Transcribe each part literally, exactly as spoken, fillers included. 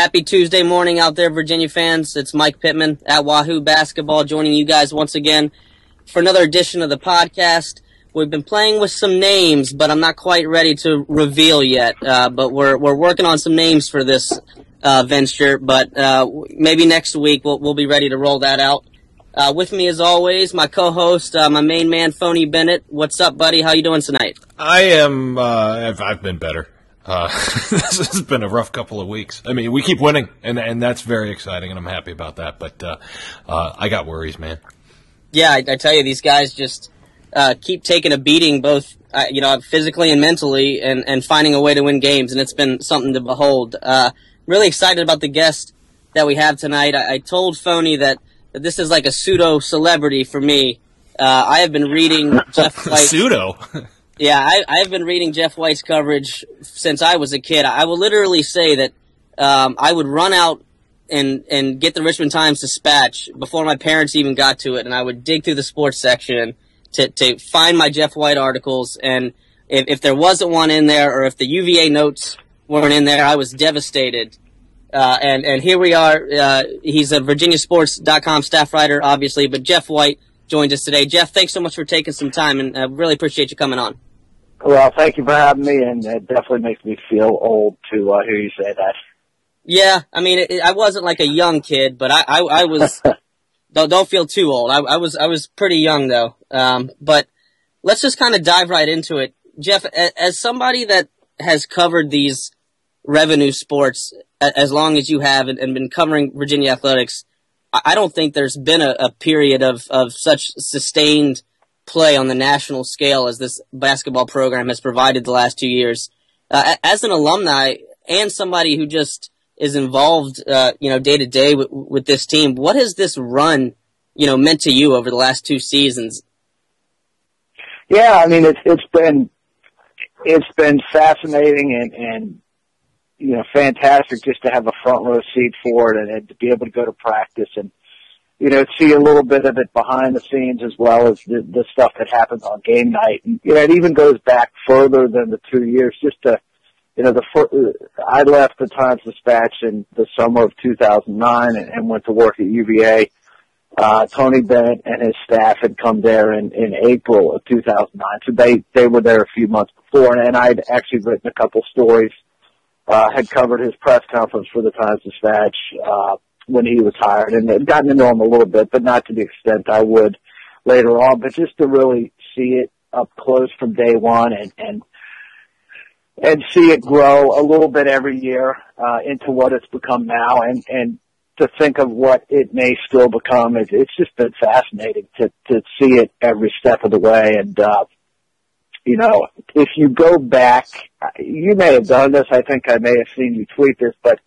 Happy Tuesday morning out there, Virginia fans. It's Mike Pittman at Wahoo Basketball joining you guys once again for another edition of the podcast. We've been playing with some names, but I'm not quite ready to reveal yet. Uh, but we're we're working on some names for this uh, venture, but uh, maybe next week we'll, we'll be ready to roll that out. Uh, with me as always, my co-host, uh, my main man, Phony Bennett. What's up, buddy? How you doing tonight? I am, uh, I've been better. Uh, this has been a rough couple of weeks. I mean, we keep winning, and and that's very exciting, and I'm happy about that. But uh, uh, I got worries, man. Yeah, I, I tell you, these guys just uh, keep taking a beating, both uh, you know, physically and mentally, and, and finding a way to win games, and it's been something to behold. Uh, really excited about the guest that we have tonight. I, I told Phony that, that this is like a pseudo-celebrity for me. Uh, I have been reading Jeff White. Pseudo? Yeah, I, I've been reading Jeff White's coverage since I was a kid. I will literally say that um, I would run out and and get the Richmond Times Dispatch before my parents even got to it, and I would dig through the sports section to, to find my Jeff White articles. And if, if there wasn't one in there, or if the U V A notes weren't in there, I was devastated. Uh, and, and here we are. Uh, he's a Virginia Sports dot com staff writer, obviously, but Jeff White joins us today. Jeff, thanks so much for taking some time, and I really appreciate you coming on. Well, thank you for having me, and it definitely makes me feel old to uh, hear you say that. Yeah, I mean, it, it, I wasn't like a young kid, but I, I, I was. don't, don't feel too old. I, I was, I was pretty young though. Um, but let's just kind of dive right into it, Jeff. As, as somebody that has covered these revenue sports a, as long as you have, and, and been covering Virginia athletics, I, I don't think there's been a, a period of, of such sustained play on the national scale as this basketball program has provided the last two years. Uh, as an alumni and somebody who just is involved, uh, you know, day to day with, with this team, what has this run, you know, meant to you over the last two seasons? Yeah, I mean, it's it's been it's been fascinating and, and you know, fantastic just to have a front row seat for it, and, and to be able to go to practice and, you know, see a little bit of it behind the scenes as well as the, the stuff that happens on game night. And, you know, it even goes back further than the two years. Just to, you know, the I left the Times Dispatch in the summer of two thousand nine and, and went to work at U V A. Uh, Tony Bennett and his staff had come there in, in April of two thousand nine. So they, they were there a few months before. And, and I'd actually written a couple stories, uh, had covered his press conference for the Times Dispatch, uh, when he was hired, and I've gotten to know him a little bit, but not to the extent I would later on, but just to really see it up close from day one and, and, and see it grow a little bit every year, uh, into what it's become now, and, and to think of what it may still become. It, it's just been fascinating to, to see it every step of the way. And, uh, you know, if you go back, you may have done this. I think I may have seen you tweet this, but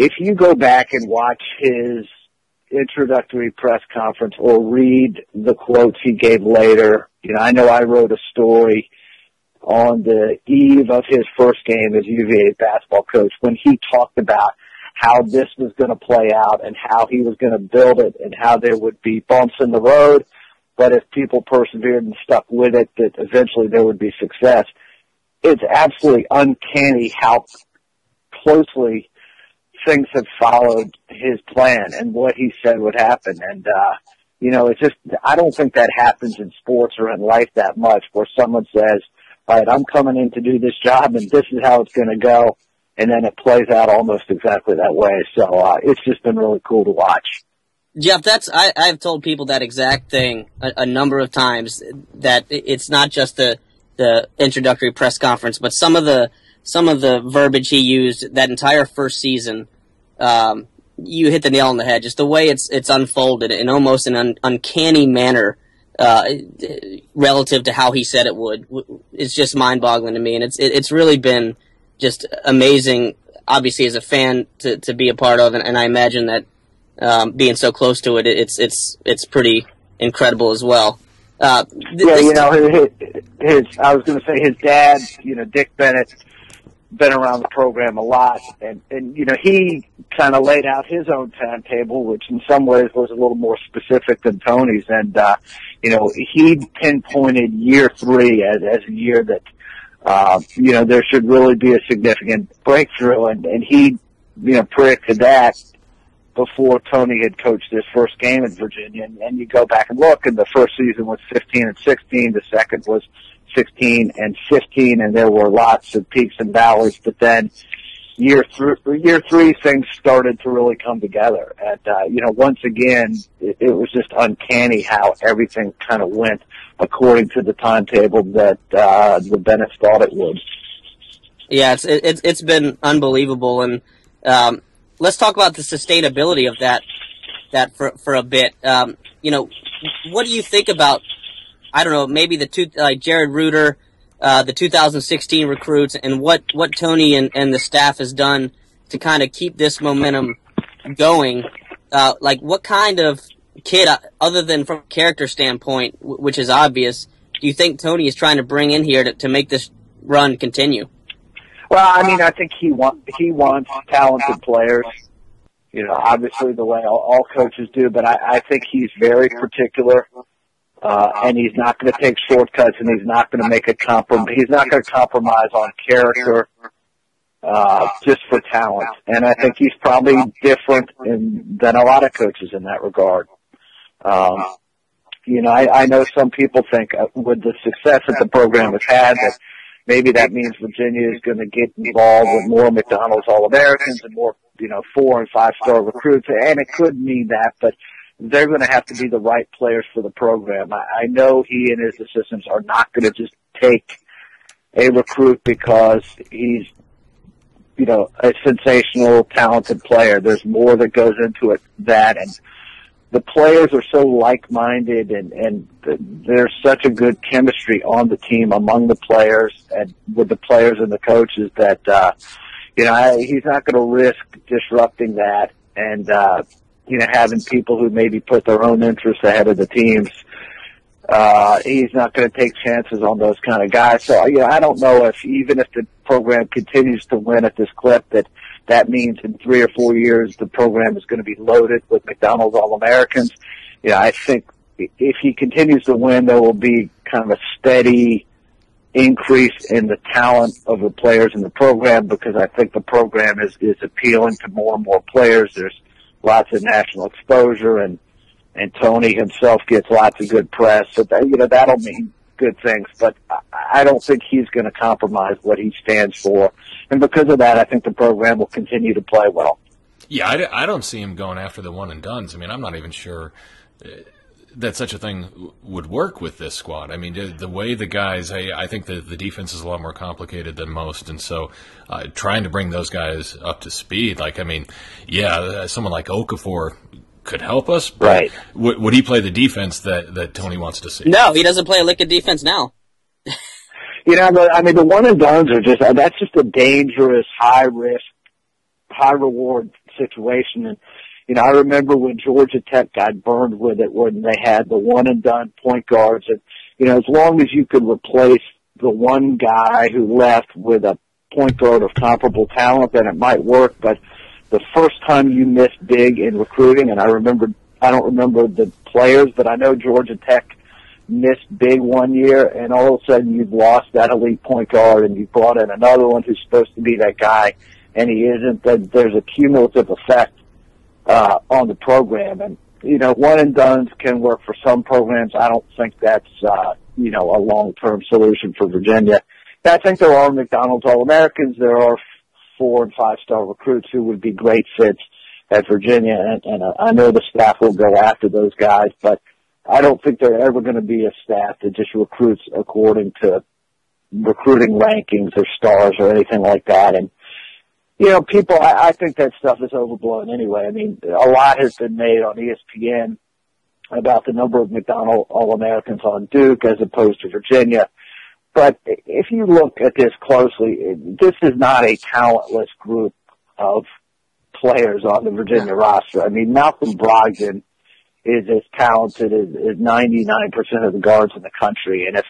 if you go back and watch his introductory press conference or read the quotes he gave later, you know, I know I wrote a story on the eve of his first game as U V A basketball coach when he talked about how this was going to play out and how he was going to build it and how there would be bumps in the road, but if people persevered and stuck with it, that eventually there would be success. It's absolutely uncanny how closely things have followed his plan and what he said would happen. And, uh, you know, it's just, I don't think that happens in sports or in life that much, where someone says, all right, I'm coming in to do this job and this is how it's going to go. And then it plays out almost exactly that way. So, uh, it's just been really cool to watch. Jeff, that's, I, I've told people that exact thing a, a number of times, that it's not just the, the introductory press conference, but some of the, Some of the verbiage he used that entire first season, um, you hit the nail on the head. Just the way it's it's unfolded in almost an un- uncanny manner uh, relative to how he said it would. It's just mind-boggling to me, and it's it's really been just amazing, obviously, as a fan to, to be a part of, and, and I imagine that um, being so close to it, it's it's it's pretty incredible as well. Uh, th- yeah, you know, his, his, I was going to say his dad, you know, Dick Bennett, been around the program a lot, and, and you know, he kind of laid out his own timetable, which in some ways was a little more specific than Tony's. And, uh, you know, he pinpointed year three as, as a year that, uh, you know, there should really be a significant breakthrough. And, and he you know, prior to that, before Tony had coached his first game at Virginia, and, and you go back and look, and the first season was fifteen and sixteen, the second was sixteen and fifteen, and there were lots of peaks and valleys, but then year three, year three, things started to really come together. And, uh, you know, once again, it, it was just uncanny how everything kind of went according to the timetable that, uh, the Bennett thought it would. Yeah, it's, it's, it's been unbelievable. And, um, let's talk about the sustainability of that, that for, for a bit. Um, you know, what do you think about, I don't know, maybe the two, like Jared Reuter, Uh, the two thousand sixteen recruits, and what, what Tony and, and the staff has done to kind of keep this momentum going? Uh, like, what kind of kid, other than from a character standpoint, w- which is obvious, do you think Tony is trying to bring in here to, to make this run continue? Well, I mean, I think he wants, he wants talented players, you know, obviously the way all, all coaches do, but I, I think he's very particular. Uh, and he's not going to take shortcuts, and he's not going to make a comprom- he's not going to compromise on character, uh, just for talent. And I think he's probably different in, than a lot of coaches in that regard. Um, you know, I, I know some people think uh, with the success that the program has had that maybe that means Virginia is going to get involved with more McDonald's All-Americans and more, you know, four and five-star recruits, and it could mean that, but they're going to have to be the right players for the program. I, I know he and his assistants are not going to just take a recruit because he's, you know, a sensational, talented player. There's more that goes into it that, and the players are so like-minded, and, and there's such a good chemistry on the team among the players and with the players and the coaches that, uh, you know, I, he's not going to risk disrupting that, and, uh, you know, having people who maybe put their own interests ahead of the teams. Uh, he's not going to take chances on those kind of guys. So, you know, I don't know if even if the program continues to win at this clip that that means in three or four years the program is going to be loaded with McDonald's All-Americans. You know, I think if he continues to win, there will be kind of a steady increase in the talent of the players in the program, because I think the program is, is appealing to more and more players. There's lots of national exposure, and and Tony himself gets lots of good press. So that, you know, that'll mean good things. But I, I don't think he's going to compromise what he stands for. And because of that, I think the program will continue to play well. Yeah, I, I don't see him going after the one and dones. I mean, I'm not even sure that such a thing would work with this squad. I mean, the, the way the guys, I, I think the, the defense is a lot more complicated than most, and so uh, trying to bring those guys up to speed, like, I mean, yeah, someone like Okafor could help us, but right. w- would he play the defense that, that Tony wants to see? No, he doesn't play a lick of defense now. You know, but, I mean, the one and dones are just, that's just a dangerous, high-risk, high-reward situation, and you know, I remember when Georgia Tech got burned with it when they had the one-and-done point guards. And, you know, as long as you could replace the one guy who left with a point guard of comparable talent, then it might work. But the first time you miss big in recruiting, and I remember, I don't remember the players, but I know Georgia Tech missed big one year, and all of a sudden you've lost that elite point guard, and you brought in another one who's supposed to be that guy, and he isn't. Then there's a cumulative effect uh on the program, and you know, one and dones can work for some programs. I don't think that's uh you know, a long term solution for Virginia. And I think there are McDonald's All-Americans, there are four and five star recruits who would be great fits at Virginia, and, and uh, I know the staff will go after those guys, but I don't think they're ever going to be a staff that just recruits according to recruiting rankings or stars or anything like that. And you know, people, I, I think that stuff is overblown anyway. I mean, a lot has been made on E S P N about the number of McDonald All-Americans on Duke as opposed to Virginia. But if you look at this closely, this is not a talentless group of players on the Virginia roster. I mean, Malcolm Brogdon is as talented as, as ninety-nine percent of the guards in the country. And if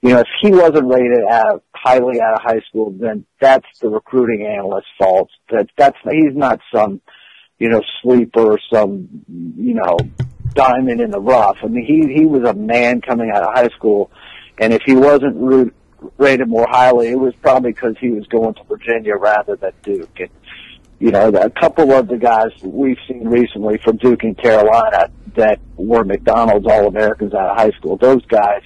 You know, if he wasn't rated out, highly out of high school, then that's the recruiting analyst's fault. That that's he's not some, you know, sleeper, some, you know, diamond in the rough. I mean, he he was a man coming out of high school, and if he wasn't re- rated more highly, it was probably because he was going to Virginia rather than Duke. And you know, a couple of the guys we've seen recently from Duke and Carolina that were McDonald's All-Americans out of high school, those guys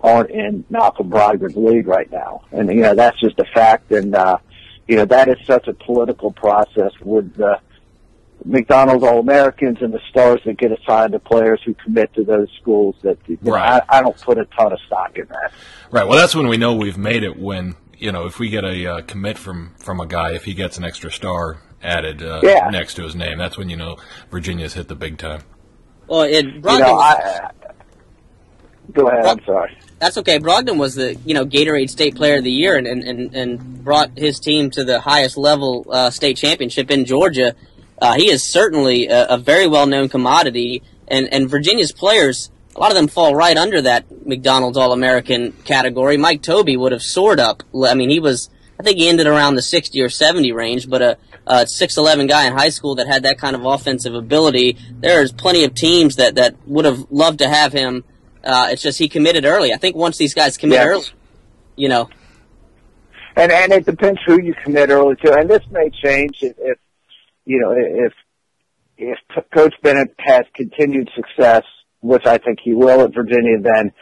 aren't in Malcolm Brogdon's league right now. And, you know, that's just a fact. And, uh, you know, that is such a political process with the uh, McDonald's All-Americans and the stars that get assigned to players who commit to those schools. That right. I, I don't put a ton of stock in that. Right. Well, that's when we know we've made it, when, you know, if we get a uh, commit from, from a guy, if he gets an extra star added uh, yeah. next to his name, that's when you know Virginia's hit the big time. Well, and Brogdon, you know, I, uh, go ahead. Bro- I'm sorry. That's okay. Brogdon was the you know Gatorade State Player of the Year and and, and brought his team to the highest level uh, state championship in Georgia. Uh, he is certainly a, a very well-known commodity, and, and Virginia's players, a lot of them fall right under that McDonald's All-American category. Mike Tobey would have soared up. I mean, he was, I think he ended around the sixty or seventy range, but a, a six eleven guy in high school that had that kind of offensive ability, there's plenty of teams that, that would have loved to have him. Uh, it's just he committed early. I think once these guys commit yes. early, you know. And and it depends who you commit early to, and this may change if, if you know, if if Coach Bennett has continued success, which I think he will at Virginia, then,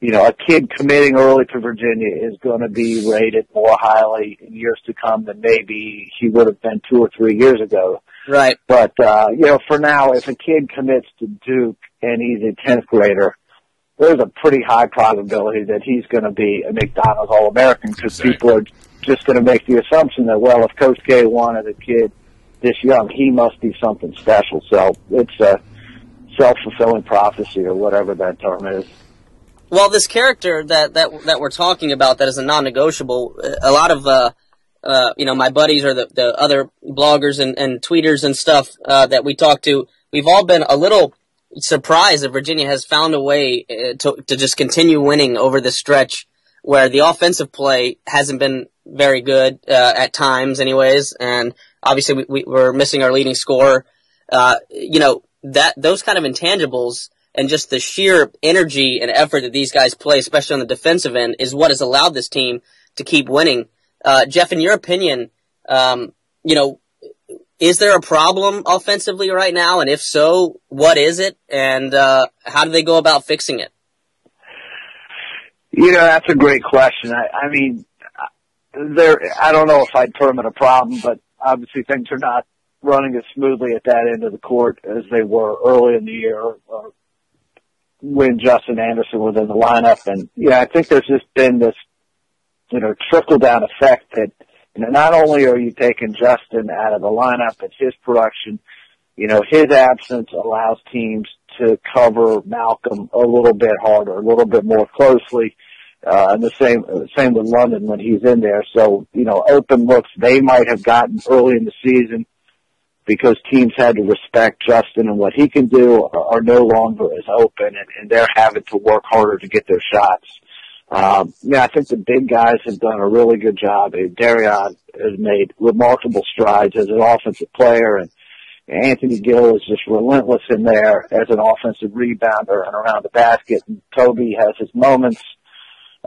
you know, a kid committing early to Virginia is going to be rated more highly in years to come than maybe he would have been two or three years ago. Right. But, uh, you know, for now, if a kid commits to Duke and he's a tenth grader, there's a pretty high probability that he's going to be a McDonald's All-American, because exactly. people are just going to make the assumption that, well, if Coach K wanted a kid this young, he must be something special. So it's a self-fulfilling prophecy, or whatever that term is. Well, this character that that that we're talking about, that is a non-negotiable. A lot of uh, uh, you know, my buddies or the, the other bloggers and, and tweeters and stuff uh, that we talk to, we've all been a little surprised that Virginia has found a way to to just continue winning over this stretch, where the offensive play hasn't been very good uh, at times, anyways, and obviously we, we we're missing our leading scorer. Uh, you know, that those kind of intangibles and just the sheer energy and effort that these guys play, especially on the defensive end, is what has allowed this team to keep winning. Uh, Jeff, in your opinion, um, you know, is there a problem offensively right now? And if so, what is it? And uh, how do they go about fixing it? You know, that's a great question. I, I mean, there. I don't know if I'd term it a problem, but obviously things are not running as smoothly at that end of the court as they were early in the year, or when Justin Anderson was in the lineup. And, you know, I think there's just been this, you know, trickle-down effect that, you know, not only are you taking Justin out of the lineup, but his production, you know, his absence allows teams to cover Malcolm a little bit harder, a little bit more closely. Uh, and the same, same with London when he's in there. So, you know, open looks they might have gotten early in the season, because teams had to respect Justin and what he can do, are, are no longer as open, and, and they're having to work harder to get their shots. Um, yeah, I think the big guys have done a really good job. Darion has made remarkable strides as an offensive player, and Anthony Gill is just relentless in there as an offensive rebounder and around the basket. And Tobey has his moments.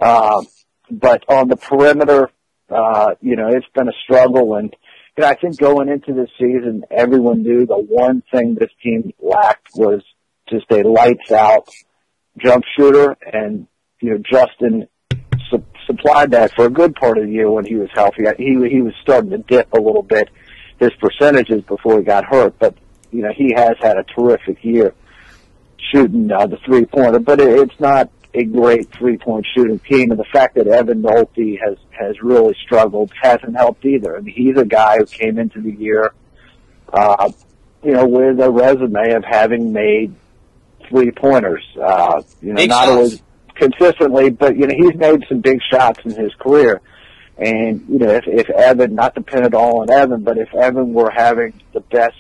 Uh, but on the perimeter, uh, you know, it's been a struggle. And, you know, I think going into this season, everyone knew the one thing this team lacked was just a lights-out jump shooter. And, you know, Justin su- supplied that for a good part of the year when he was healthy. He, he was starting to dip a little bit, his percentages, before he got hurt. But, you know, he has had a terrific year shooting uh, the three-pointer. But it, it's not a great three-point shooting team, and the fact that Evan Nolte has, has really struggled hasn't helped either. I mean, he's a guy who came into the year, uh, you know, with a resume of having made three-pointers. Uh, you know, big not shots. Always consistently, but, you know, he's made some big shots in his career. And, you know, if, if Evan, not dependent all on Evan, but if Evan were having the best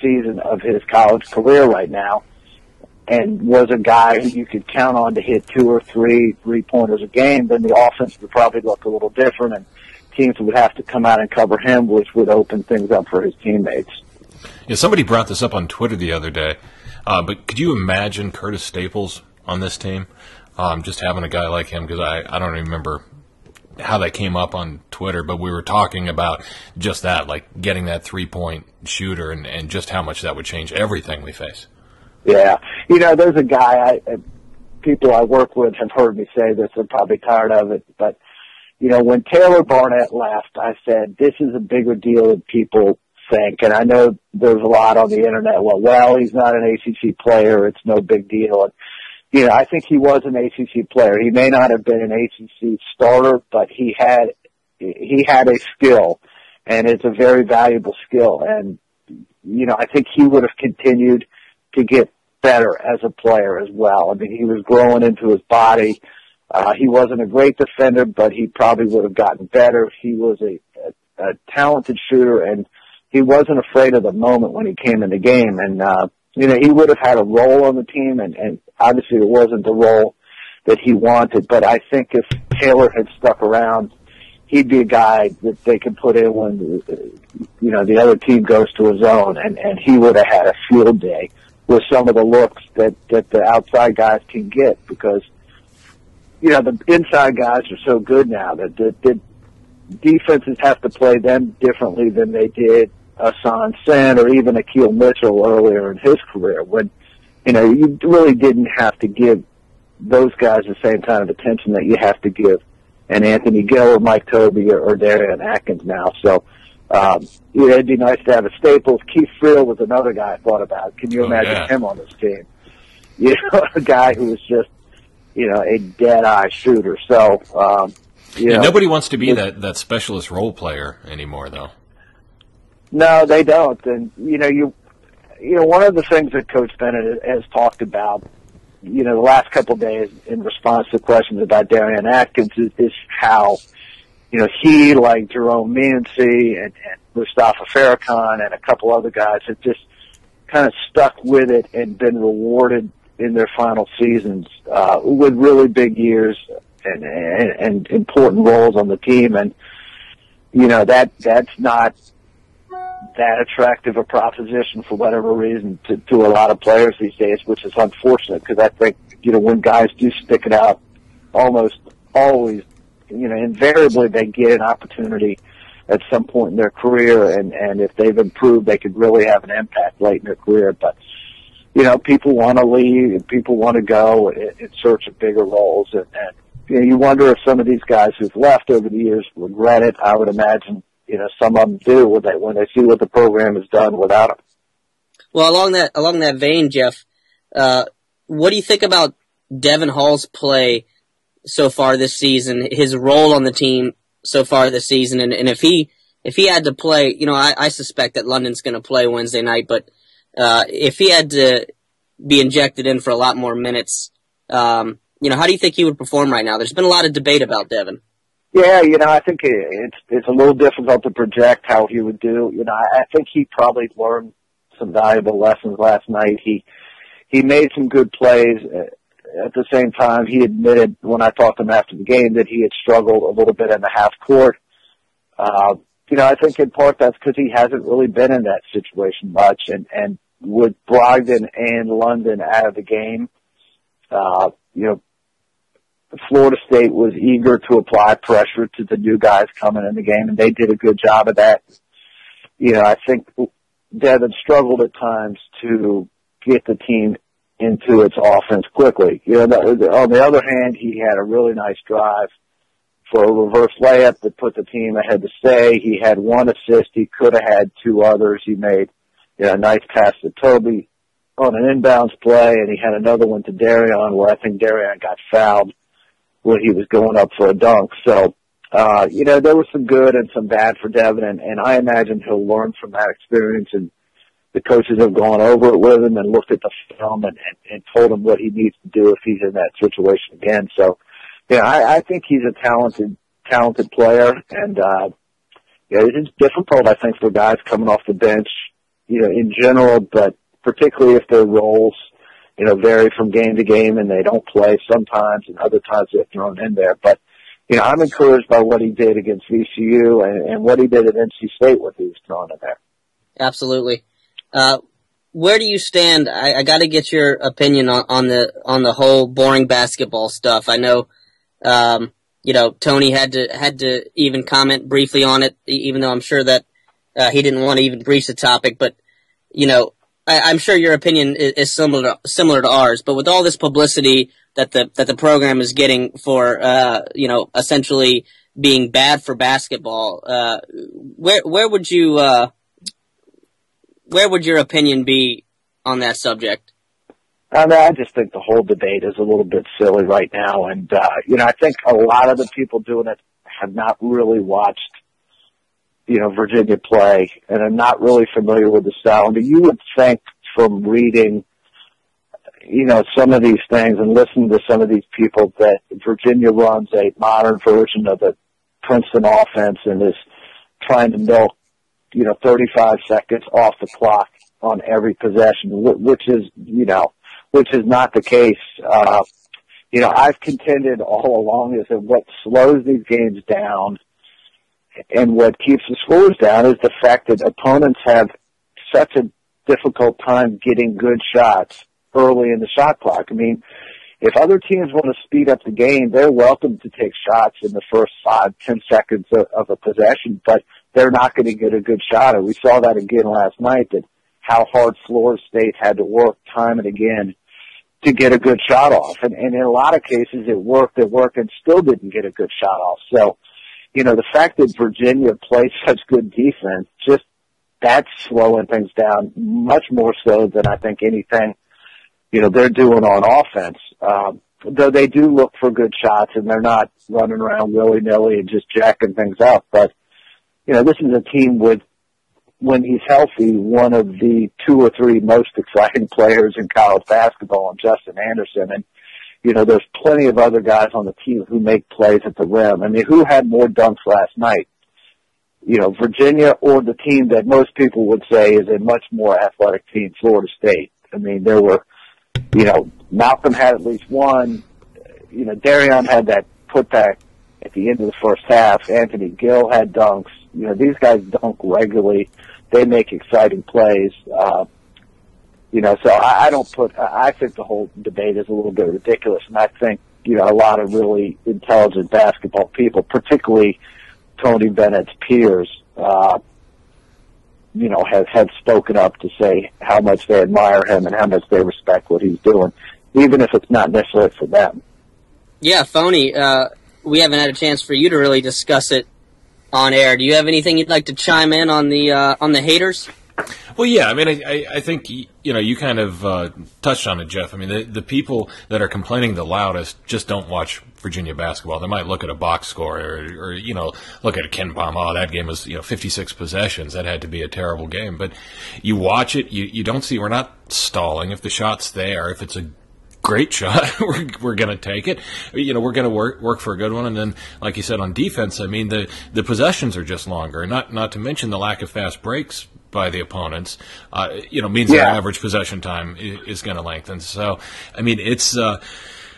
season of his college career right now, and was a guy who you could count on to hit two or three three-pointers a game, then the offense would probably look a little different, and teams would have to come out and cover him, which would open things up for his teammates. Yeah, somebody brought this up on Twitter the other day, uh, but could you imagine Curtis Staples on this team, um, just having a guy like him? Because I, I don't remember how that came up on Twitter, but we were talking about just that, like getting that three-point shooter and, and just how much that would change everything we face. Yeah. You know, there's a guy, I, people I work with have heard me say this, they're probably tired of it, but, you know, when Taylor Barnett left, I said, this is a bigger deal than people think. And I know there's a lot on the internet, well, well, he's not an A C C player, it's no big deal. And, you know, I think he was an A C C player. He may not have been an A C C starter, but he had, he had a skill, and it's a very valuable skill. And, you know, I think he would have continued to get better as a player as well. I mean, he was growing into his body. Uh, he wasn't a great defender, but he probably would have gotten better. He was a, a, a talented shooter, and he wasn't afraid of the moment when he came in the game. And, uh, you know, he would have had a role on the team, and, and obviously it wasn't the role that he wanted. But I think if Taylor had stuck around, he'd be a guy that they could put in when, you know, the other team goes to a zone, and, and he would have had a field day with some of the looks that, that the outside guys can get, because, you know, the inside guys are so good now that the, the defenses have to play them differently than they did Assan Sen or even Akeel Mitchell earlier in his career, when, you know, you really didn't have to give those guys the same kind of attention that you have to give an Anthony Gill or Mike Tobey or, or Darion Atkins now. So, um, you know, it'd be nice to have a Staples. Keith Friel was another guy I thought about. Can you oh, imagine yeah. him on this team? You know, a guy who was just, you know, a dead-eye shooter. So, um, you yeah, know, nobody wants to be that, that specialist role player anymore, though. No, they don't. And, you know, you you know, one of the things that Coach Bennett has talked about, you know, the last couple of days in response to questions about Darion Atkins is, is how, you know, he, like Jerome Meansy and, and Mustafa Farrakhan and a couple other guys have just kind of stuck with it and been rewarded in their final seasons uh, with really big years and, and, and important roles on the team. And, you know, that that's not that attractive a proposition for whatever reason to, to a lot of players these days, which is unfortunate, because I think, you know, when guys do stick it out, almost always, you know, invariably they get an opportunity at some point in their career, and, and if they've improved, they could really have an impact late in their career. But, you know, people want to leave and people want to go in, in search of bigger roles. And, and, you know, you wonder if some of these guys who've left over the years regret it. I would imagine, you know, some of them do when they, when they see what the program has done without them. Well, along that, along that vein, Jeff, uh, what do you think about Devin Hall's play so far this season, his role on the team so far this season? And, and if he, if he had to play, you know, I, I suspect that London's going to play Wednesday night, but, uh, if he had to be injected in for a lot more minutes, um, you know, how do you think he would perform right now? There's been a lot of debate about Devin. Yeah, you know, I think it's it's a little difficult to project how he would do. You know, I think he probably learned some valuable lessons last night. He he made some good plays. At the same time, he admitted when I talked to him after the game that he had struggled a little bit in the half court. Uh, you know, I think in part that's because he hasn't really been in that situation much. And, and with Brogdon and London out of the game, uh, you know, Florida State was eager to apply pressure to the new guys coming in the game, and they did a good job of that. You know, I think Devin struggled at times to get the team into its offense quickly. You know, on the other hand, he had a really nice drive for a reverse layup that put the team ahead to stay. He had one assist. He could have had two others. He made, you know, a nice pass to Toby on an inbounds play, and he had another one to Darion where I think Darion got fouled when he was going up for a dunk. So, uh, you know, there was some good and some bad for Devin, and, and I imagine he'll learn from that experience, and the coaches have gone over it with him and looked at the film and, and, and told him what he needs to do if he's in that situation again. So, you know, I, I think he's a talented, talented player, and, uh, you know, it's difficult, I think, for guys coming off the bench, you know, in general, but particularly if their roles, you know, vary from game to game, and they don't play sometimes, and other times they're thrown in there. But, you know, I'm encouraged by what he did against V C U and, and what he did at N C State when he was thrown in there. Absolutely. Uh, where do you stand? I, I got to get your opinion on, on the on the whole boring basketball stuff. I know um, you know, Tony had to had to even comment briefly on it, even though I'm sure that uh, he didn't want to even breach the topic. But, you know, I, I'm sure your opinion is, is similar to, similar to ours. But with all this publicity that the that the program is getting for, uh, you know, essentially being bad for basketball, uh, where where would you uh, where would your opinion be on that subject? I mean, I just think the whole debate is a little bit silly right now. And, uh, you know, I think a lot of the people doing it have not really watched, you know, Virginia play and are not really familiar with the style. I mean, you would think from reading, you know, some of these things and listening to some of these people that Virginia runs a modern version of the Princeton offense and is trying to milk, you know, thirty-five seconds off the clock on every possession, which is, you know, which is not the case. Uh, you know, I've contended all along is that what slows these games down and what keeps the scores down is the fact that opponents have such a difficult time getting good shots early in the shot clock. I mean, if other teams want to speed up the game, they're welcome to take shots in the first five, ten seconds of, of a possession, but they're not going to get a good shot. And we saw that again last night, that how hard Florida State had to work time and again to get a good shot off. And, and in a lot of cases, it worked, it worked, and still didn't get a good shot off. So, you know, the fact that Virginia plays such good defense, just that's slowing things down much more so than I think anything, you know, they're doing on offense. Um, though they do look for good shots, and they're not running around willy-nilly and just jacking things up. But, you know, this is a team with, when he's healthy, one of the two or three most exciting players in college basketball, and Justin Anderson. And, you know, there's plenty of other guys on the team who make plays at the rim. I mean, who had more dunks last night? You know, Virginia or the team that most people would say is a much more athletic team, Florida State. I mean, there were, you know, Malcolm had at least one. You know, Darion had that putback at the end of the first half. Anthony Gill had dunks. You know, these guys dunk regularly. They make exciting plays. Uh, you know, so I, I don't put, I think the whole debate is a little bit ridiculous. And I think, you know, a lot of really intelligent basketball people, particularly Tony Bennett's peers, uh, you know, have, have spoken up to say how much they admire him and how much they respect what he's doing, even if it's not necessarily for them. Yeah, Phony, uh, we haven't had a chance for you to really discuss it on air. Do you have anything you'd like to chime in on the uh, on the haters? Well, yeah, I mean, I, I think, you know, you kind of uh, touched on it, Jeff. I mean, the, the people that are complaining the loudest just don't watch Virginia basketball. They might look at a box score or, or you know, look at a Ken Palm. Oh, that game was, you know, fifty-six possessions. That had to be a terrible game. But you watch it, you, you don't see, we're not stalling. If the shot's there, if it's a great shot, we're, we're going to take it. You know, we're going to work work for a good one. And then, like you said, on defense, I mean, the, the possessions are just longer. Not not to mention the lack of fast breaks by the opponents, uh, you know, means yeah. their average possession time is, is going to lengthen. So, I mean, it's uh,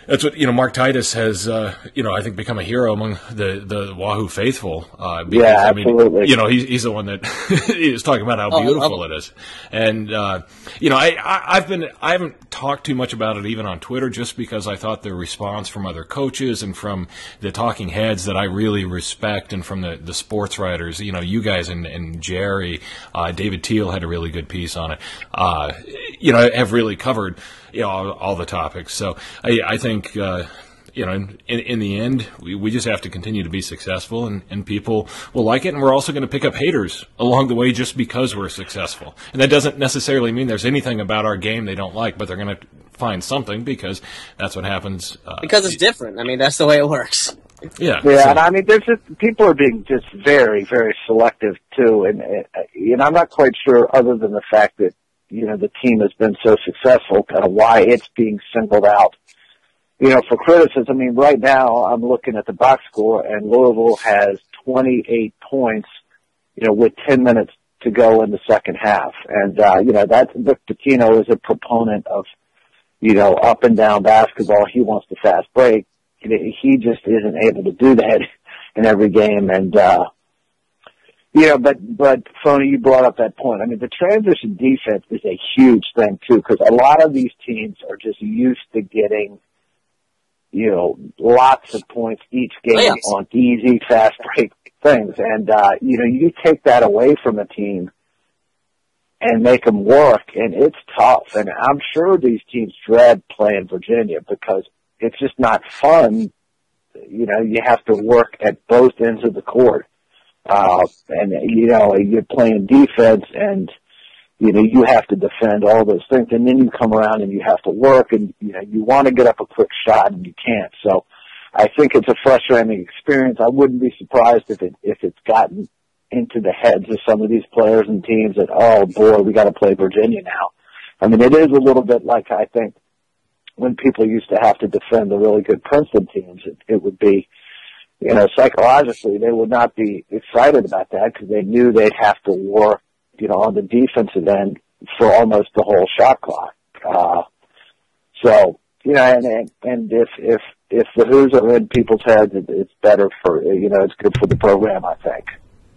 that's what, you know, Mark Titus has, uh, you know, I think become a hero among the, the Wahoo faithful. Uh, because, yeah, absolutely. I mean, you know, he's, he's the one that is talking about how beautiful oh, it is. And, uh, you know, I, I, I've been, I haven't talked too much about it even on Twitter just because I thought the response from other coaches and from the talking heads that I really respect and from the, the sports writers, you know, you guys and, and Jerry, uh, David Teal had a really good piece on it, uh, you know, have really covered, you know, all, all the topics. So I, I think, uh, you know, in, in, in the end, we, we just have to continue to be successful, and, and people will like it. And we're also going to pick up haters along the way just because we're successful. And that doesn't necessarily mean there's anything about our game they don't like, but they're going to find something because that's what happens. Uh, because it's different. I mean, that's the way it works. Yeah. Yeah, so. And I mean, there's just, people are being just very, very selective, too. And, and, and I'm not quite sure, other than the fact that, you know, the team has been so successful, kind of why it's being singled out, you know, for criticism. I mean, right now I'm looking at the box score, and Louisville has twenty-eight points, you know, with ten minutes to go in the second half. And, uh, you know, that's, Vic Pitino is a proponent of, you know, up and down basketball. He wants the fast break. He just isn't able to do that in every game. And, uh, Yeah, but, but, Phony, you brought up that point. I mean, the transition defense is a huge thing, too, because a lot of these teams are just used to getting you know, lots of points each game yes. on easy, fast break things. And, uh, you know, you take that away from a team and make them work, and it's tough. And I'm sure these teams dread playing Virginia because it's just not fun. You know, you have to work at both ends of the court. Uh, and, you know, you're playing defense and, you know, you have to defend all those things, and then you come around and you have to work, and, you know, you want to get up a quick shot and you can't. So I think it's a frustrating experience. I wouldn't be surprised if it, if it's gotten into the heads of some of these players and teams that, oh boy, we got to play Virginia now. I mean, it is a little bit like, I think, when people used to have to defend the really good Princeton teams, it, it would be, you know, psychologically they would not be excited about that because they knew they'd have to work, you know, on the defensive end for almost the whole shot clock. Uh, so, you know, and, and, and if, if, if the Who's are in people's heads, it, it's better for, you know, it's good for the program, I think.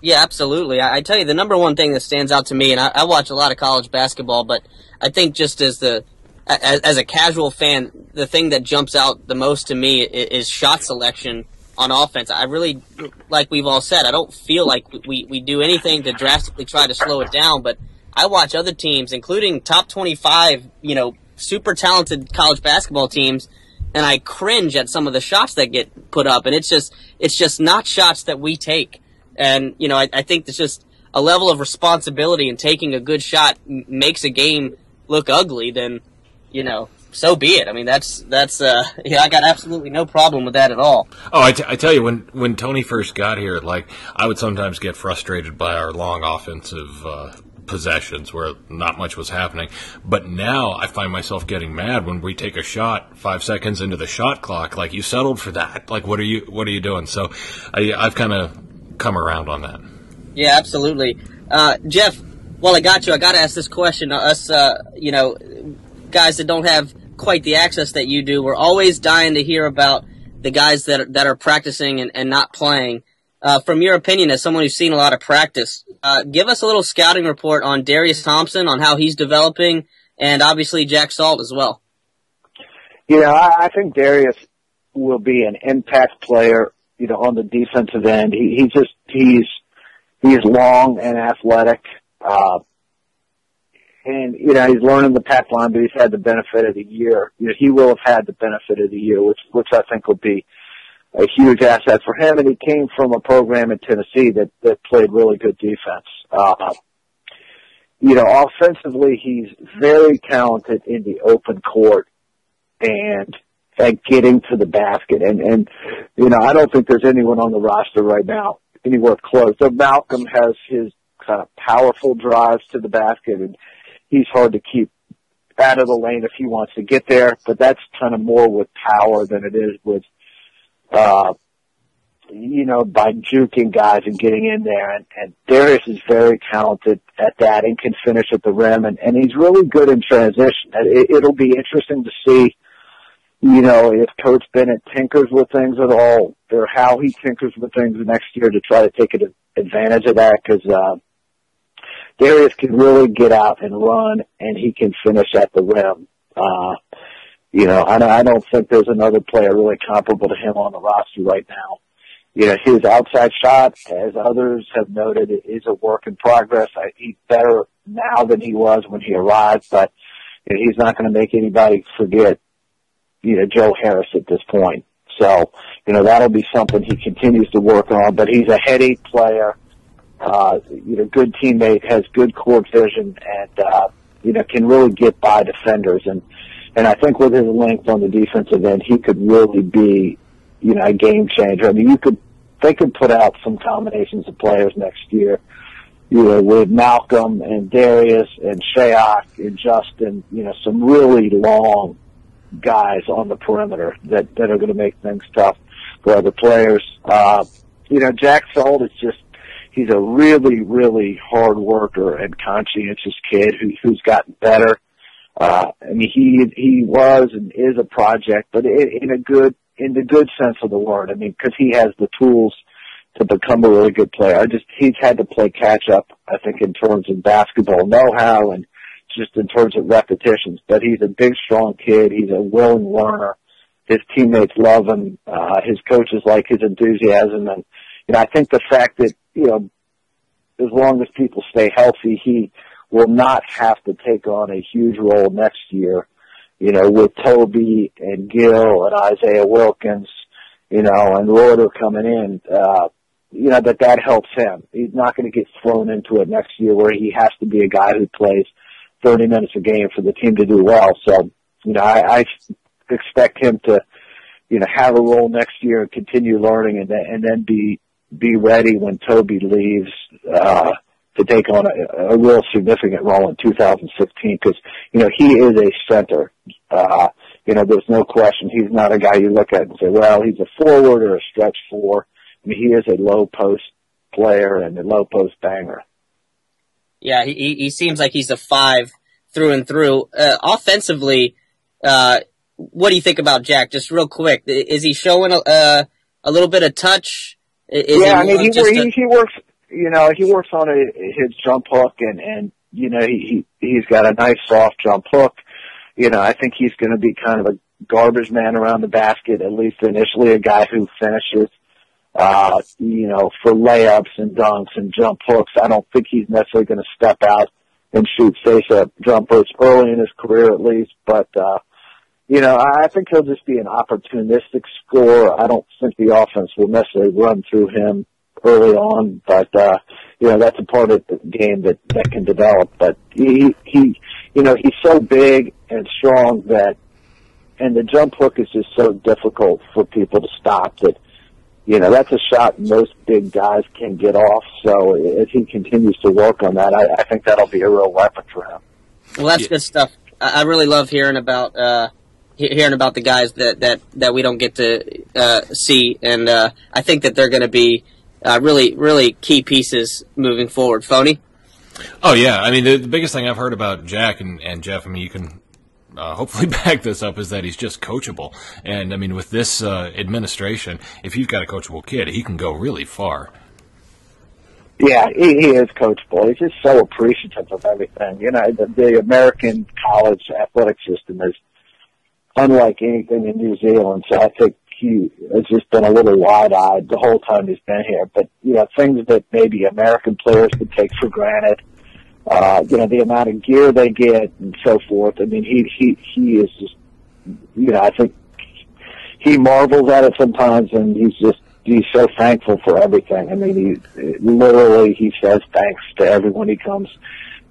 Yeah, absolutely. I, I tell you, the number one thing that stands out to me, and I, I watch a lot of college basketball, but I think just as the, as, as a casual fan, the thing that jumps out the most to me is, is shot selection on offense. I really, like we've all said, I don't feel like we, we do anything to drastically try to slow it down, but I watch other teams, including top twenty-five, you know, super talented college basketball teams, and I cringe at some of the shots that get put up, and it's just, it's just not shots that we take. And, you know, I, I think there's just a level of responsibility in taking a good shot makes a game look ugly, then, you know, so be it. I mean, that's, that's, uh, yeah, I got absolutely no problem with that at all. Oh, I, t- I tell you, when, when Tony first got here, like, I would sometimes get frustrated by our long offensive, uh, possessions where not much was happening. But now I find myself getting mad when we take a shot five seconds into the shot clock. Like, you settled for that. Like, what are you, what are you doing? So I, I've kind of come around on that. Yeah, absolutely. Uh, Jeff, while I got you, I got to ask this question. Us, uh, you know, guys that don't have quite the access that you do, we're always dying to hear about the guys that are, that are practicing and, and not playing. Uh, from your opinion, as someone who's seen a lot of practice, uh, give us a little scouting report on Darius Thompson, on how he's developing, and obviously Jack Salt as well. You know, I, I think Darius will be an impact player, you know, on the defensive end. He, he just, he's, he's long and athletic, uh, And, you know, he's learning the pack line, but he's had the benefit of the year. You know, he will have had the benefit of the year, which, which I think will be a huge asset for him. And he came from a program in Tennessee that, that played really good defense. Uh, you know, offensively, he's very talented in the open court and at getting to the basket. And, and, you know, I don't think there's anyone on the roster right now anywhere close. So Malcolm has his kind of powerful drives to the basket, and he's hard to keep out of the lane if he wants to get there, but that's kind of more with power than it is with, uh, you know, by juking guys and getting in there. And, and Darius is very talented at that and can finish at the rim, and, and he's really good in transition. It, it'll be interesting to see, you know, if Coach Bennett tinkers with things at all or how he tinkers with things next year to try to take advantage of that because, uh, Darius can really get out and run, and he can finish at the rim. Uh, you know, I, I don't think there's another player really comparable to him on the roster right now. You know, his outside shot, as others have noted, is a work in progress. I, he's better now than he was when he arrived, but you know, he's not going to make anybody forget, you know, Joe Harris at this point. So, you know, that'll be something he continues to work on, but he's a heady player. Uh, you know, good teammate, has good court vision, and, uh, you know, can really get by defenders. And, and I think with his length on the defensive end, he could really be, you know, a game changer. I mean, you could, they could put out some combinations of players next year, you know, with Malcolm and Darius and Shayok and Justin, you know, some really long guys on the perimeter that, that are going to make things tough for other players. Uh, you know, Jack Salt is just, he's a really, really hard worker and conscientious kid who, who's gotten better. Uh, I mean, he, he was and is a project, but in, in a good, in the good sense of the word. I mean, cause he has the tools to become a really good player. I just, he's had to play catch up, I think, in terms of basketball know-how and just in terms of repetitions, but he's a big, strong kid. He's a willing learner. his teammates love him. Uh, his coaches like his enthusiasm. And, you know, I think the fact that, you know, as long as people stay healthy, he will not have to take on a huge role next year, you know, with Tobey and Gill and Isaiah Wilkins, you know, and Roeder coming in, uh, you know, that that helps him. He's not going to get thrown into it next year where he has to be a guy who plays thirty minutes a game for the team to do well. So, you know, I, I expect him to, you know, have a role next year and continue learning and then, and then be, be ready when Tobey leaves, uh, to take on a, a real significant role in two thousand fifteen because, you know, he is a center. Uh, you know, there's no question. He's not a guy you look at and say, well, he's a forward or a stretch four. I mean, he is a low post player and a low post banger. Yeah, he he seems like he's a five through and through. Uh, offensively, uh, what do you think about Jack? Just real quick, is he showing a, uh, a little bit of touch? Is yeah, I mean, he, he, a- he works. You know, he works on a, his jump hook, and and you know he he's got a nice soft jump hook. You know, I think he's going to be kind of a garbage man around the basket, at least initially, a guy who finishes. Uh, you know, for layups and dunks and jump hooks. I don't think he's necessarily going to step out and shoot face-up jumpers early in his career, at least. But, uh, you know, I think he'll just be an opportunistic scorer. I don't think the offense will necessarily run through him early on. But, uh, you know, that's a part of the game that, that can develop. But he, he, you know, he's so big and strong that, and the jump hook is just so difficult for people to stop that, you know, that's a shot most big guys can get off. So if he continues to work on that, I, I think that'll be a real weapon for him. Well, that's yeah. good stuff. I really love hearing about uh, hearing about the guys that, that, that we don't get to uh, see, and uh, I think that they're going to be uh, really, really key pieces moving forward. Phony? Oh, yeah. I mean, the, the biggest thing I've heard about Jack and, and Jeff, I mean, you can Uh, hopefully back this up, is that he's just coachable. And, I mean, with this uh, administration, if you've got a coachable kid, he can go really far. Yeah, he, he is coachable. He's just so appreciative of everything. You know, the, the American college athletic system is unlike anything in New Zealand, so I think he has just been a little wide-eyed the whole time he's been here. But, you know, things that maybe American players would take for granted, Uh, you know, the amount of gear they get and so forth. I mean, he, he, he is just, you know, I think he marvels at it sometimes, and he's just, he's so thankful for everything. I mean, he, literally, he says thanks to everyone he comes,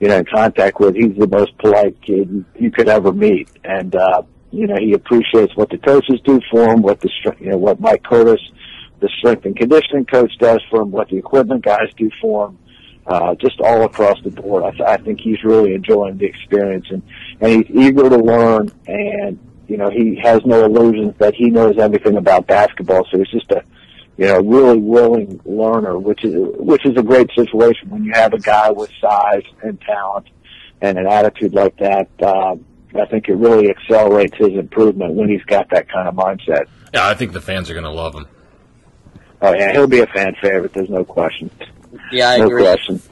you know, in contact with. He's the most polite kid you could ever meet. And, uh, you know, he appreciates what the coaches do for him, what the, you know, what Mike Curtis, the strength and conditioning coach, does for him, what the equipment guys do for him. Uh, just all across the board. I, th- I think he's really enjoying the experience, and, and he's eager to learn, and, you know, he has no illusions that he knows everything about basketball. So he's just a, you know, really willing learner, which is, which is a great situation when you have a guy with size and talent and an attitude like that. Um, I think it really accelerates his improvement when he's got that kind of mindset. Yeah, I think the fans are going to love him. Oh, yeah, he'll be a fan favorite. There's no question. Yeah, I no agree. Question.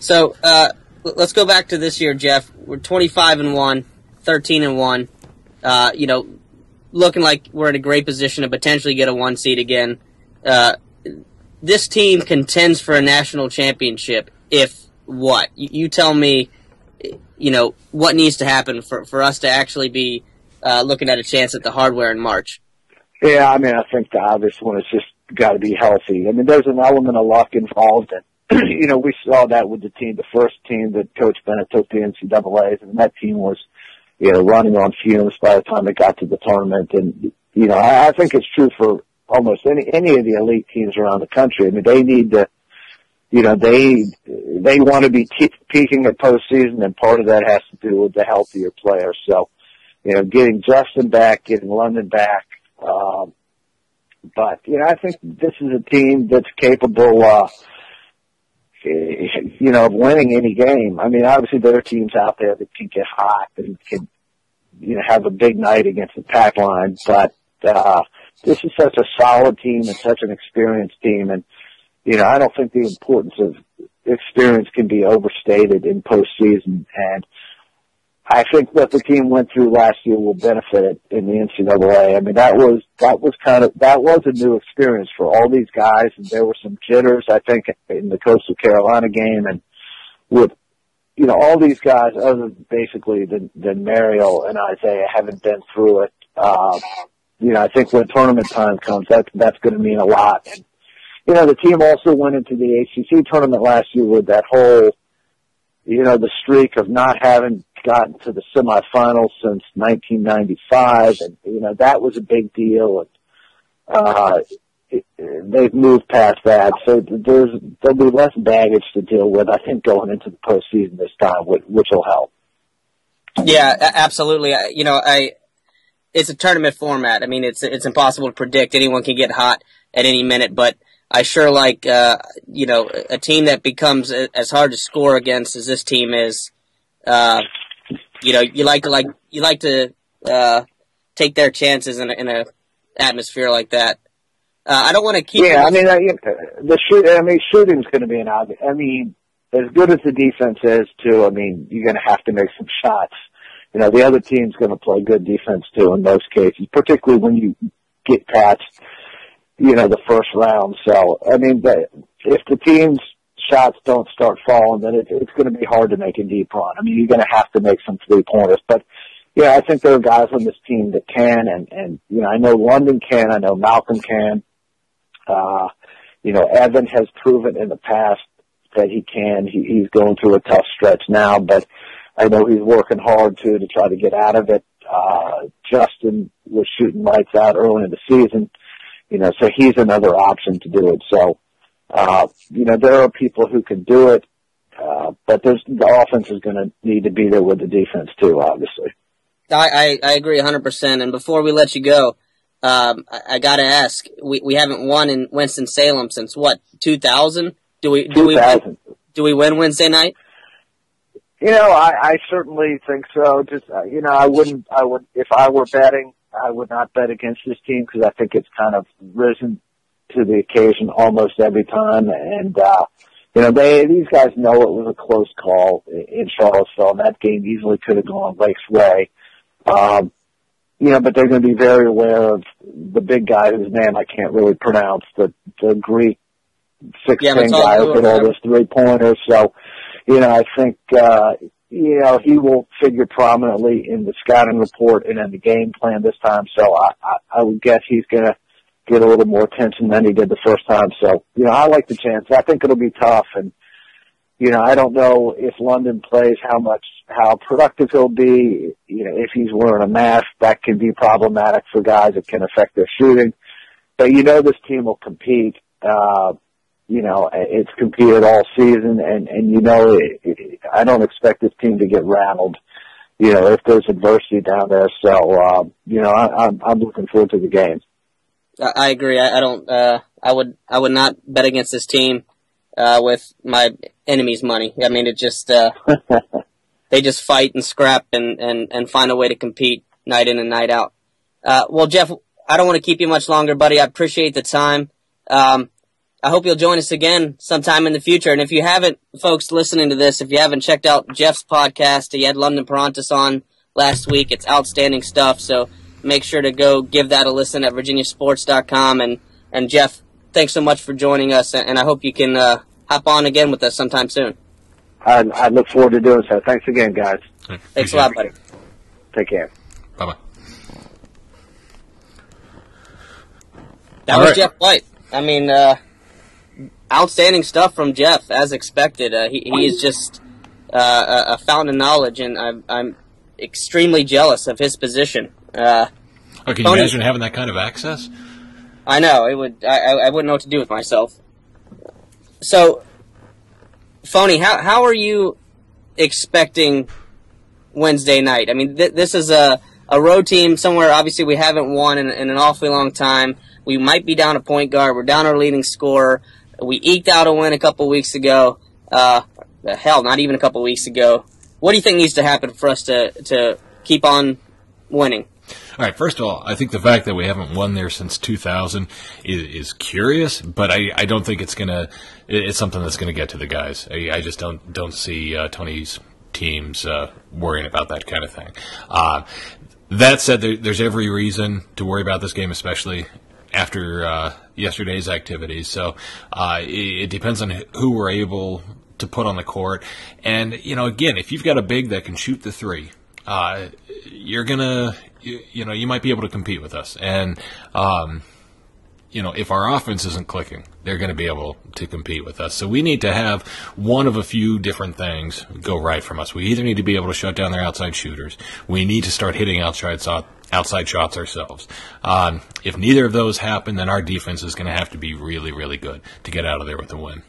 So uh, let's go back to this year, Jeff. We're twenty-five and one, thirteen and one. Uh, you know, looking like we're in a great position to potentially get a one seed again. Uh, this team contends for a national championship. If what you, you tell me, you know what needs to happen for, for us to actually be uh, looking at a chance at the hardware in March. Yeah, I mean, I think the obvious one is just got to be healthy. I mean, there's an element of luck involved, and you know, we saw that with the team, the first team that Coach Bennett took the N C double A's, and that team was, you know, running on fumes by the time it got to the tournament. And you know, I, I think it's true for almost any any of the elite teams around the country. I mean, they need to, you know, they they want to be te- peaking at postseason, and part of that has to do with the healthier players. So, you know, getting Justin back, getting London back. Um, But, you know, I think this is a team that's capable, uh, you know, of winning any game. I mean, obviously there are teams out there that can get hot and can, you know, have a big night against the pack line. But, uh, this is such a solid team and such an experienced team. And, you know, I don't think the importance of experience can be overstated in postseason. And I think what the team went through last year will benefit it in the N C double A. I mean, that was, that was kind of, that was a new experience for all these guys. And there were some jitters, I think, in the Coastal Carolina game. And with, you know, all these guys other than basically than, than Mariel and Isaiah haven't been through it. Uh, you know, I think when tournament time comes, that's, that's going to mean a lot. And, you know, the team also went into the A C C tournament last year with that whole, you know, the streak of not having gotten to the semifinals since nineteen ninety-five, and you know that was a big deal. And uh, it, it, they've moved past that, so there's there'll be less baggage to deal with, I think, going into the postseason this time, which, which will help. Yeah, absolutely. I, you know, I it's a tournament format. I mean, it's it's impossible to predict. Anyone can get hot at any minute, but I sure like, uh, you know, a team that becomes as hard to score against as this team is. Uh, you know, you like to like you like to uh, take their chances in a, in a atmosphere like that. Uh, I don't want to keep. Yeah, I mean, I, the shoot. I mean, shooting's going to be an obvious. I mean, as good as the defense is, too. I mean, you're going to have to make some shots. You know, the other team's going to play good defense too in most cases, particularly when you get past, you know, the first round. So, I mean, if the team's shots don't start falling, then it, it's going to be hard to make a deep run. I mean, you're going to have to make some three-pointers. But, yeah, I think there are guys on this team that can. And, and you know, I know London can. I know Malcolm can. Uh, you know, Evan has proven in the past that he can. He, he's going through a tough stretch now, but I know he's working hard, too, to try to get out of it. Uh, Justin was shooting lights out early in the season. You know, so he's another option to do it. So, uh, you know, there are people who can do it, uh, but there's, the offense is going to need to be there with the defense too, obviously. I, I, I agree one hundred percent. And before we let you go, um, I, I got to ask, we, we haven't won in Winston-Salem since what, two thousand? Do we, do two thousand. we, do we win Wednesday night? You know, I, I certainly think so. Just, uh, you know, I wouldn't, I would, if I were betting, I would not bet against this team because I think it's kind of risen to the occasion almost every time. And, uh, you know, they, these guys know it was a close call in Charlottesville, and that game easily could have gone Lake's way. Um, you know, but they're going to be very aware of the big guy whose name I can't really pronounce, the, the Greek six ten yeah, guy who did all those three-pointers. So, you know, I think, uh, you know, he will figure prominently in the scouting report and in the game plan this time. So I, I, I would guess he's going to get a little more attention than he did the first time. So, you know, I like the chance. I think it'll be tough. And, you know, I don't know if London plays how much, how productive he'll be. You know, if he's wearing a mask, that can be problematic for guys. It can affect their shooting. But, you know, this team will compete. Uh, You know, it's competed all season, and, and you know, it, it, I don't expect this team to get rattled, you know, if there's adversity down there. So, uh, you know, I, I'm, I'm looking forward to the game. I agree. I, I don't, uh, I would, I would not bet against this team, uh, with my enemy's money. I mean, it just, uh, they just fight and scrap and, and, and find a way to compete night in and night out. Uh, well, Jeff, I don't want to keep you much longer, buddy. I appreciate the time. Um, I hope you'll join us again sometime in the future. And if you haven't, folks listening to this, if you haven't checked out Jeff's podcast, he had London Perrantes on last week. It's outstanding stuff. So make sure to go give that a listen at Virginia Sports dot com. And, and Jeff, thanks so much for joining us. And I hope you can uh, hop on again with us sometime soon. I, I look forward to doing so. Thanks again, guys. Right. Thanks a lot, buddy. Take care. Bye-bye. That All was right. Jeff White. I mean, uh, outstanding stuff from Jeff, as expected. Uh, he, he is just uh, a fountain of knowledge, and I'm, I'm extremely jealous of his position. Uh, oh, can you Tony, imagine having that kind of access? I know. It would. I, I wouldn't know what to do with myself. So, Phony, how how are you expecting Wednesday night? I mean, th- this is a, a road team somewhere, obviously, we haven't won in, in an awfully long time. We might be down a point guard. We're down our leading scorer. We eked out a win a couple weeks ago. Uh, hell, not even a couple weeks ago. What do you think needs to happen for us to, to keep on winning? All right, first of all, I think the fact that we haven't won there since two thousand is, is curious, but I, I don't think it's going to – it's something that's going to get to the guys. I, I just don't don't see uh, Tony's – teams uh, worrying about that kind of thing. Uh, that said, there, there's every reason to worry about this game, especially after uh, yesterday's activities. So uh, it, it depends on who we're able to put on the court. And, you know, again, if you've got a big that can shoot the three, uh, you're going to, you, you know, you might be able to compete with us. And, um, you know, if our offense isn't clicking, they're going to be able to compete with us. So we need to have one of a few different things go right from us. We either need to be able to shut down their outside shooters. We need to start hitting outside shots. outside shots ourselves. Um, if neither of those happen, then our defense is going to have to be really, really good to get out of there with a win.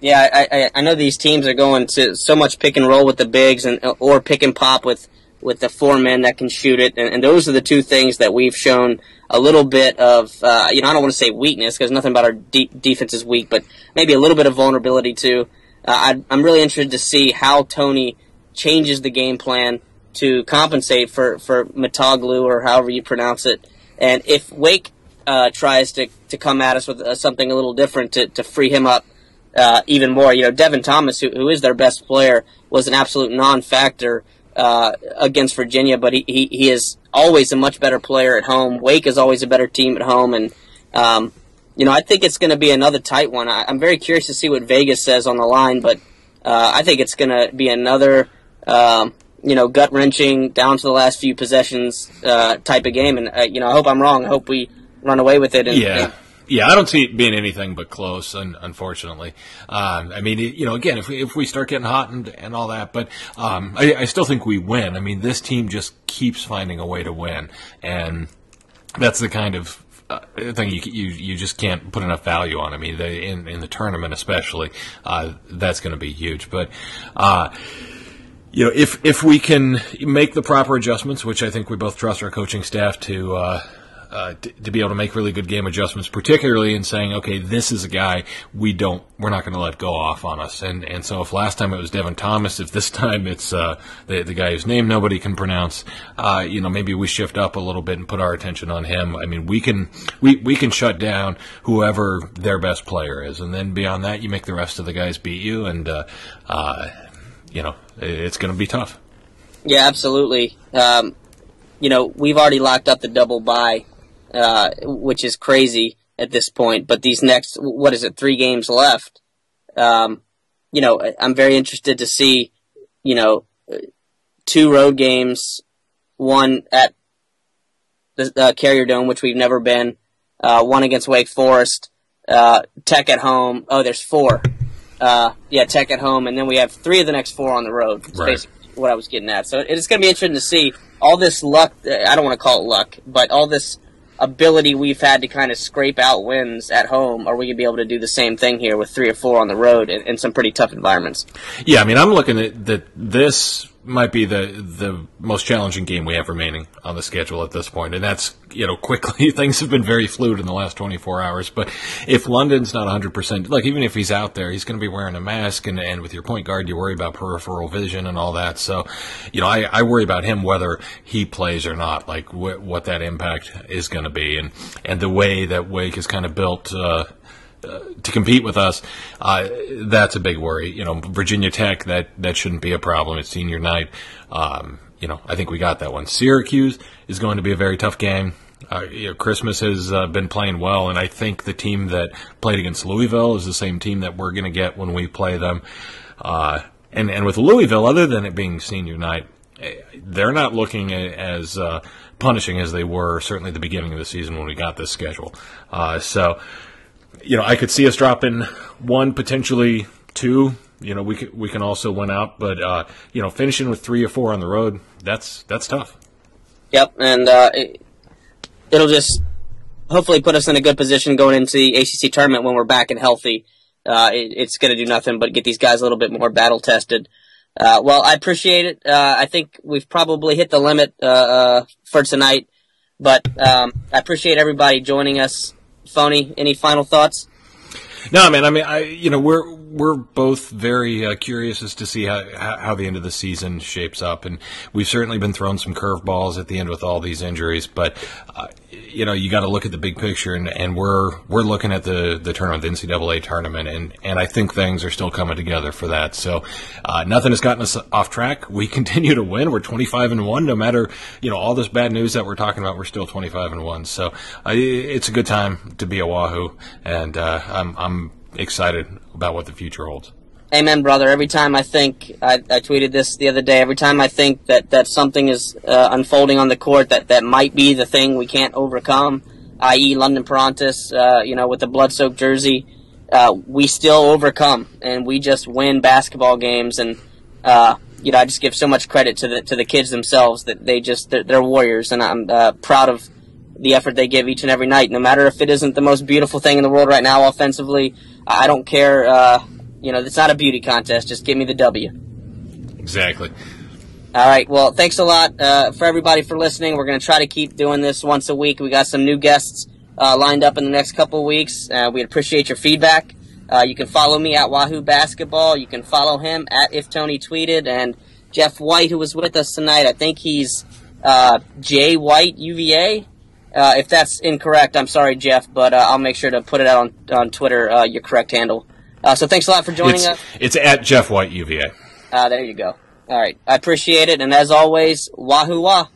Yeah, I, I, I know these teams are going to so much pick and roll with the bigs and or pick and pop with, with the four men that can shoot it, and, and those are the two things that we've shown a little bit of, uh, you know, I don't want to say weakness because nothing about our de- defense is weak, but maybe a little bit of vulnerability too. Uh, I, I'm really interested to see how Tony changes the game plan to compensate for, for Matoglu, or however you pronounce it. And if Wake uh, tries to, to come at us with uh, something a little different to, to free him up uh, even more, you know, Devin Thomas, who, who is their best player, was an absolute non-factor uh, against Virginia, but he, he, he is always a much better player at home. Wake is always a better team at home, and, um, you know, I think it's going to be another tight one. I, I'm very curious to see what Vegas says on the line, but uh, I think it's going to be another... Um, you know, gut-wrenching, down to the last few possessions uh, type of game. And, uh, you know, I hope I'm wrong. I hope we run away with it. And, yeah. And- yeah, I don't see it being anything but close, un- unfortunately. Um, I mean, you know, again, if we, if we start getting hot and, and all that, but um, I, I still think we win. I mean, this team just keeps finding a way to win. And that's the kind of uh, thing you, you you just can't put enough value on. I mean, they, in, in the tournament especially, uh, that's going to be huge. But, uh you know, if if we can make the proper adjustments, which I think we both trust our coaching staff to uh, uh, t- to be able to make really good game adjustments, particularly in saying, okay, this is a guy we don't, we're not going to let go off on us. And and so if last time it was Devin Thomas, if this time it's uh, the the guy whose name nobody can pronounce, uh, you know, maybe we shift up a little bit and put our attention on him. I mean, we can we we can shut down whoever their best player is, and then beyond that, you make the rest of the guys beat you, and uh, uh, you know. It's going to be tough. Yeah, absolutely. Um, you know, we've already locked up the double bye, uh, which is crazy at this point. But these next, what is it, three games left? Um, you know, I'm very interested to see, you know, two road games, one at the uh, Carrier Dome, which we've never been, uh, one against Wake Forest, uh, Tech at home. Oh, there's four. Uh, yeah, Tech at home, and then we have three of the next four on the road. That's right. Basically what I was getting at. So it's going to be interesting to see all this luck. I don't want to call it luck, but all this ability we've had to kind of scrape out wins at home. Are we going to be able to do the same thing here with three or four on the road in, in some pretty tough environments? Yeah, I mean, I'm looking at that. This might be the the most challenging game we have remaining on the schedule at this point, and that's, you know, quickly. Things have been very fluid in the last twenty-four hours, but if London's not one hundred percent, like, even if he's out there, he's going to be wearing a mask, and, and with your point guard, you worry about peripheral vision and all that. So, you know, I, I worry about him whether he plays or not, like wh- what that impact is going to be, and, and the way that Wake is kind of built uh, Uh, to compete with us, uh, that's a big worry. You know, Virginia Tech, that, that shouldn't be a problem. It's senior night. Um, you know, I think we got that one. Syracuse is going to be a very tough game. Uh, you know, Christmas has uh, been playing well, and I think the team that played against Louisville is the same team that we're going to get when we play them. Uh, and, and with Louisville, other than it being senior night, they're not looking as uh, punishing as they were certainly at the beginning of the season when we got this schedule. Uh, so... You know, I could see us dropping one, potentially two. You know, we can, we can also win out. But, uh, you know, finishing with three or four on the road, that's that's tough. Yep, and uh, it, it'll just hopefully put us in a good position going into the A C C tournament when we're back and healthy. Uh, it, it's going to do nothing but get these guys a little bit more battle-tested. Uh, well, I appreciate it. Uh, I think we've probably hit the limit uh, uh, for tonight. But um, I appreciate everybody joining us. Phony, any final thoughts? No, man. I mean, I you know we're we're both very uh, curious as to see how how the end of the season shapes up, and we've certainly been thrown some curveballs at the end with all these injuries. But uh, you know, you got to look at the big picture, and, and we're we're looking at the the tournament, the N C double A tournament, and and I think things are still coming together for that. So uh, nothing has gotten us off track. We continue to win. We're twenty-five and one, no matter you know all this bad news that we're talking about. We're still twenty-five and one. So uh, it's a good time to be a Wahoo, and uh, I'm I'm. excited about what the future holds. Amen, brother. Every time I think, I, I tweeted this the other day, every time I think that, that something is uh, unfolding on the court that, that might be the thing we can't overcome, that is. London Perrantes, uh, you know, with the blood-soaked jersey, uh, we still overcome, and we just win basketball games. And, uh, you know, I just give so much credit to the to the kids themselves that they just, they're, they're warriors, and I'm uh, proud of the effort they give each and every night, no matter if it isn't the most beautiful thing in the world right now offensively. I don't care. Uh, you know, it's not a beauty contest. Just give me the W. Exactly. All right. Well, thanks a lot uh, for everybody for listening. We're going to try to keep doing this once a week. We got some new guests uh, lined up in the next couple of weeks. Uh, we appreciate your feedback. Uh, you can follow me at Wahoo Basketball. You can follow him at If Tony Tweeted. And Jeff White, who was with us tonight, I think he's uh, Jay White U V A. Uh, if that's incorrect, I'm sorry, Jeff, but uh, I'll make sure to put it out on, on Twitter, uh, your correct handle. Uh, so thanks a lot for joining it's, us. It's at Jeff White U V A. Uh, there you go. All right. I appreciate it. And as always, Wahoo Wah.